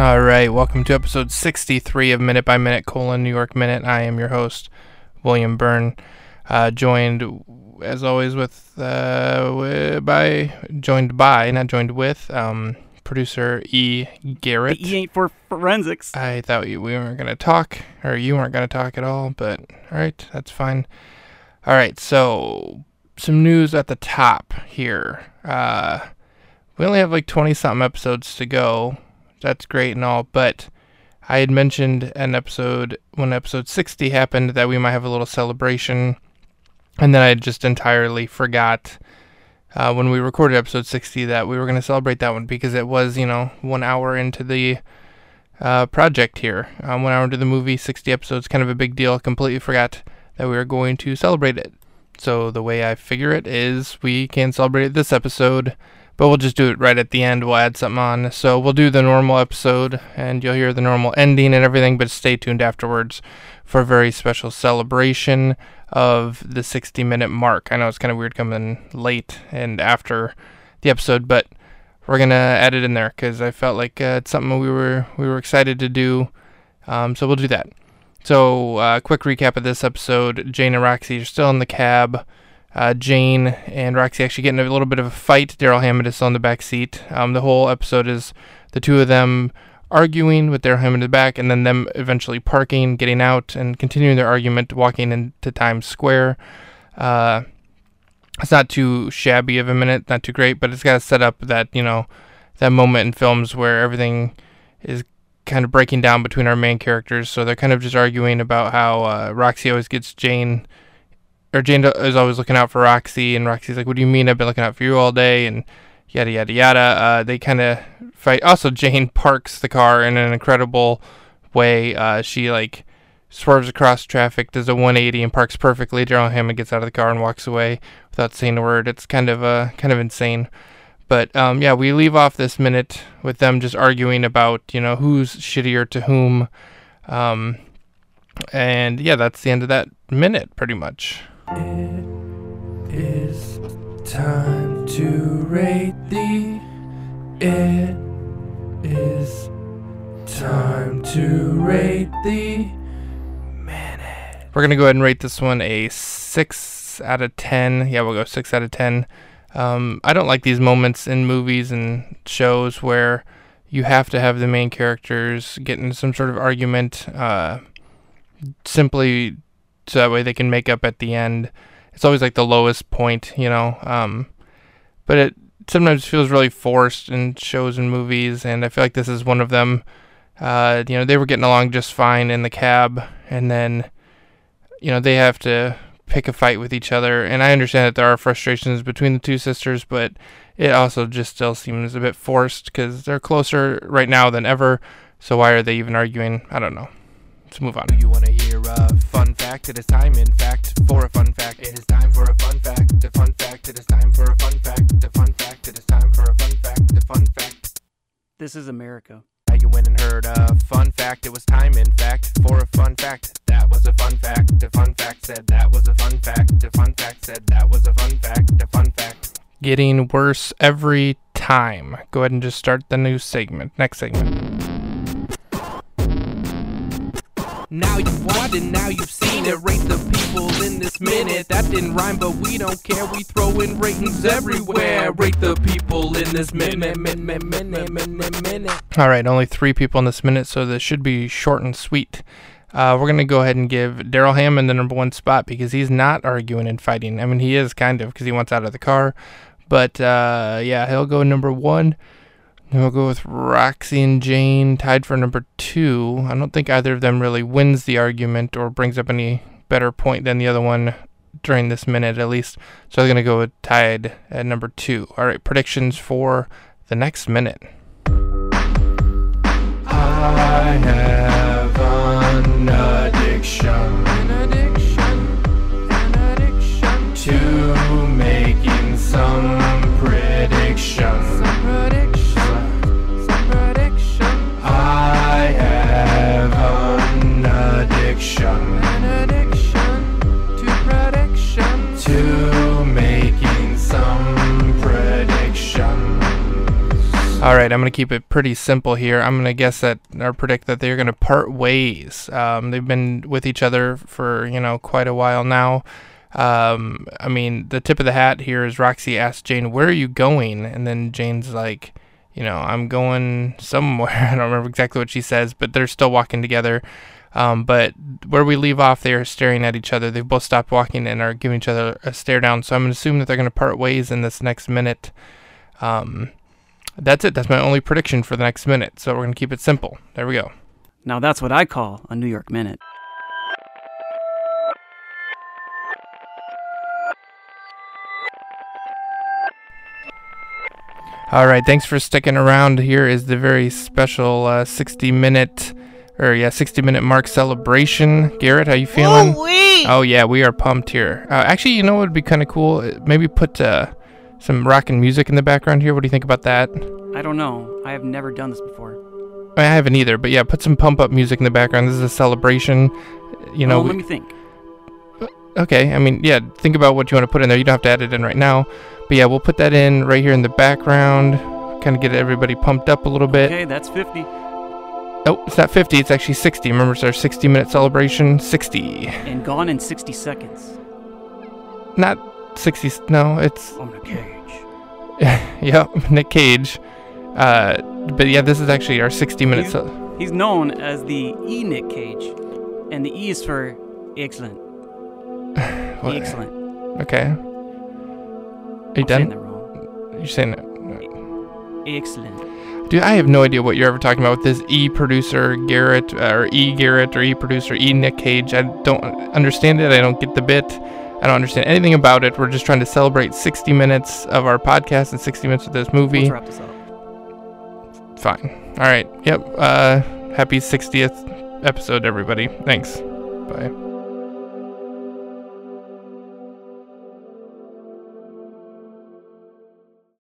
Alright, welcome to episode 63 of Minute by Minute, New York Minute. I am your host, William Byrne, joined, as always, with, producer E. Garrett. The E ain't for forensics. I thought we weren't going to talk, or you weren't going to talk at all, but alright, that's fine. Alright, so, some news at the top here. We only have like 20-something episodes to go. That's great and all, but I had mentioned when episode 60 happened that we might have a little celebration, and then I just entirely forgot when we recorded episode 60 that we were going to celebrate that one, because it was, 1 hour into the project here, 1 hour into the movie, 60 episodes, kind of a big deal. Completely forgot that we were going to celebrate it. So the way I figure it is we can celebrate it this episode, but we'll just do it right at the end. We'll add something on. So we'll do the normal episode, and you'll hear the normal ending and everything, but stay tuned afterwards for a very special celebration of the 60-minute mark. I know it's kind of weird coming late and after the episode, but we're going to add it in there because I felt like it's something we were excited to do, so we'll do that. So quick recap of this episode. Jane and Roxy are still in the cab. Jane and Roxy actually get in a little bit of a fight. Daryl Hammond is still in the back seat. The whole episode is the two of them arguing with Daryl Hammond in the back, and then them eventually parking, getting out, and continuing their argument, walking into Times Square. It's not too shabby of a minute, not too great, but it's got to set up that, that moment in films where everything is kind of breaking down between our main characters. So they're kind of just arguing about how Roxy always gets Jane... or Jane is always looking out for Roxy, and Roxy's like, what do you mean I've been looking out for you all day, and yada, yada, yada. They kind of fight. Also, Jane parks the car in an incredible way. She, swerves across traffic, does a 180, and parks perfectly. Daryl Hammond gets out of the car and walks away without saying a word. It's kind of insane. But, yeah, we leave off this minute with them just arguing about, who's shittier to whom. And, yeah, that's the end of that minute, pretty much. It is time to rate thee. It is time to rate thee. Minute. We're going to go ahead and rate this one a 6 out of 10. Yeah, we'll go 6 out of 10. I don't like these moments in movies and shows where you have to have the main characters get into some sort of argument simply... so that way they can make up at the end. It's always like the lowest point, but it sometimes feels really forced in shows and movies, and I feel like this is one of them. They were getting along just fine in the cab, and then, they have to pick a fight with each other, and I understand that there are frustrations between the two sisters, but it also just still seems a bit forced because they're closer right now than ever, so why are they even arguing? I don't know. Let's move on. You want to hear a fun fact? It is time, in fact, for a fun fact. It is time for a fun fact. The fun fact. It is time for a fun fact. The fun fact. It is time for a fun fact. The fun fact. This is America. You went and heard a fun fact. It was time, in fact, for a fun fact. That was a fun fact. The fun fact said that was a fun fact. The fun fact said that was a fun fact. The fun fact. Getting worse every time. Go ahead and just start the new segment. Next segment. Now you've watched it, now you've seen it. Rate the people in this minute. That didn't rhyme, but we don't care. We throw in ratings everywhere. Rate the people in this minute. Alright, only 3 people in this minute, so this should be short and sweet. We're going to go ahead and give Daryl Hammond the #1 spot because he's not arguing and fighting. I mean, he is kind of because he wants out of the car. But, yeah, he'll go #1. Then we'll go with Roxy and Jane, tied for #2. I don't think either of them really wins the argument or brings up any better point than the other one during this minute, at least. So I'm going to go with tied at #2. All right, predictions for the next minute. I have an addiction, to making some predictions. To making some predictions. Alright, I'm going to keep it pretty simple here. I'm going to guess that, or predict that they're going to part ways. They've been with each other for, you know, quite a while now. I mean, the tip of the hat here is Roxy asks Jane, where are you going? And then Jane's like, you know, I'm going somewhere. I don't remember exactly what she says, but they're still walking together. But where we leave off, they are staring at each other. They've both stopped walking and are giving each other a stare down. So I'm going to assume that they're going to part ways in this next minute. That's it. That's my only prediction for the next minute. So we're going to keep it simple. There we go. Now that's what I call a New York minute. All right, thanks for sticking around. Here is the very special 60-minute mark celebration. Garrett, how you feeling? Oh, yeah, we are pumped here. Actually, you know what would be kind of cool? Maybe put some rockin' music in the background here. What do you think about that? I don't know. I have never done this before. I haven't either, but yeah, put some pump-up music in the background. This is a celebration. You know, let me think. Okay, I mean, yeah, think about what you want to put in there. You don't have to add it in right now. But yeah, we'll put that in right here in the background. Kind of get everybody pumped up a little bit. Okay, that's 50. Oh, it's not 50. It's actually 60. Remember, it's our 60-minute celebration. 60. And gone in 60 seconds. Not 60. No, it's... Oh, Nick Cage. Yep, Nick Cage. But yeah, this is actually our 60-minute... He's known as the E. Nick Cage. And the E is for excellent. Well, excellent. Okay. Are you done? You're saying that. Excellent. Dude, I have no idea what you're ever talking about with this E producer Garrett, or E Garrett, or E producer E Nick Cage. I don't understand it. I don't get the bit. I don't understand anything about it. We're just trying to celebrate 60 minutes of our podcast and 60 minutes of this movie. Let's wrap this up. Fine. All right. Yep. Happy 60th episode, everybody. Thanks. Bye.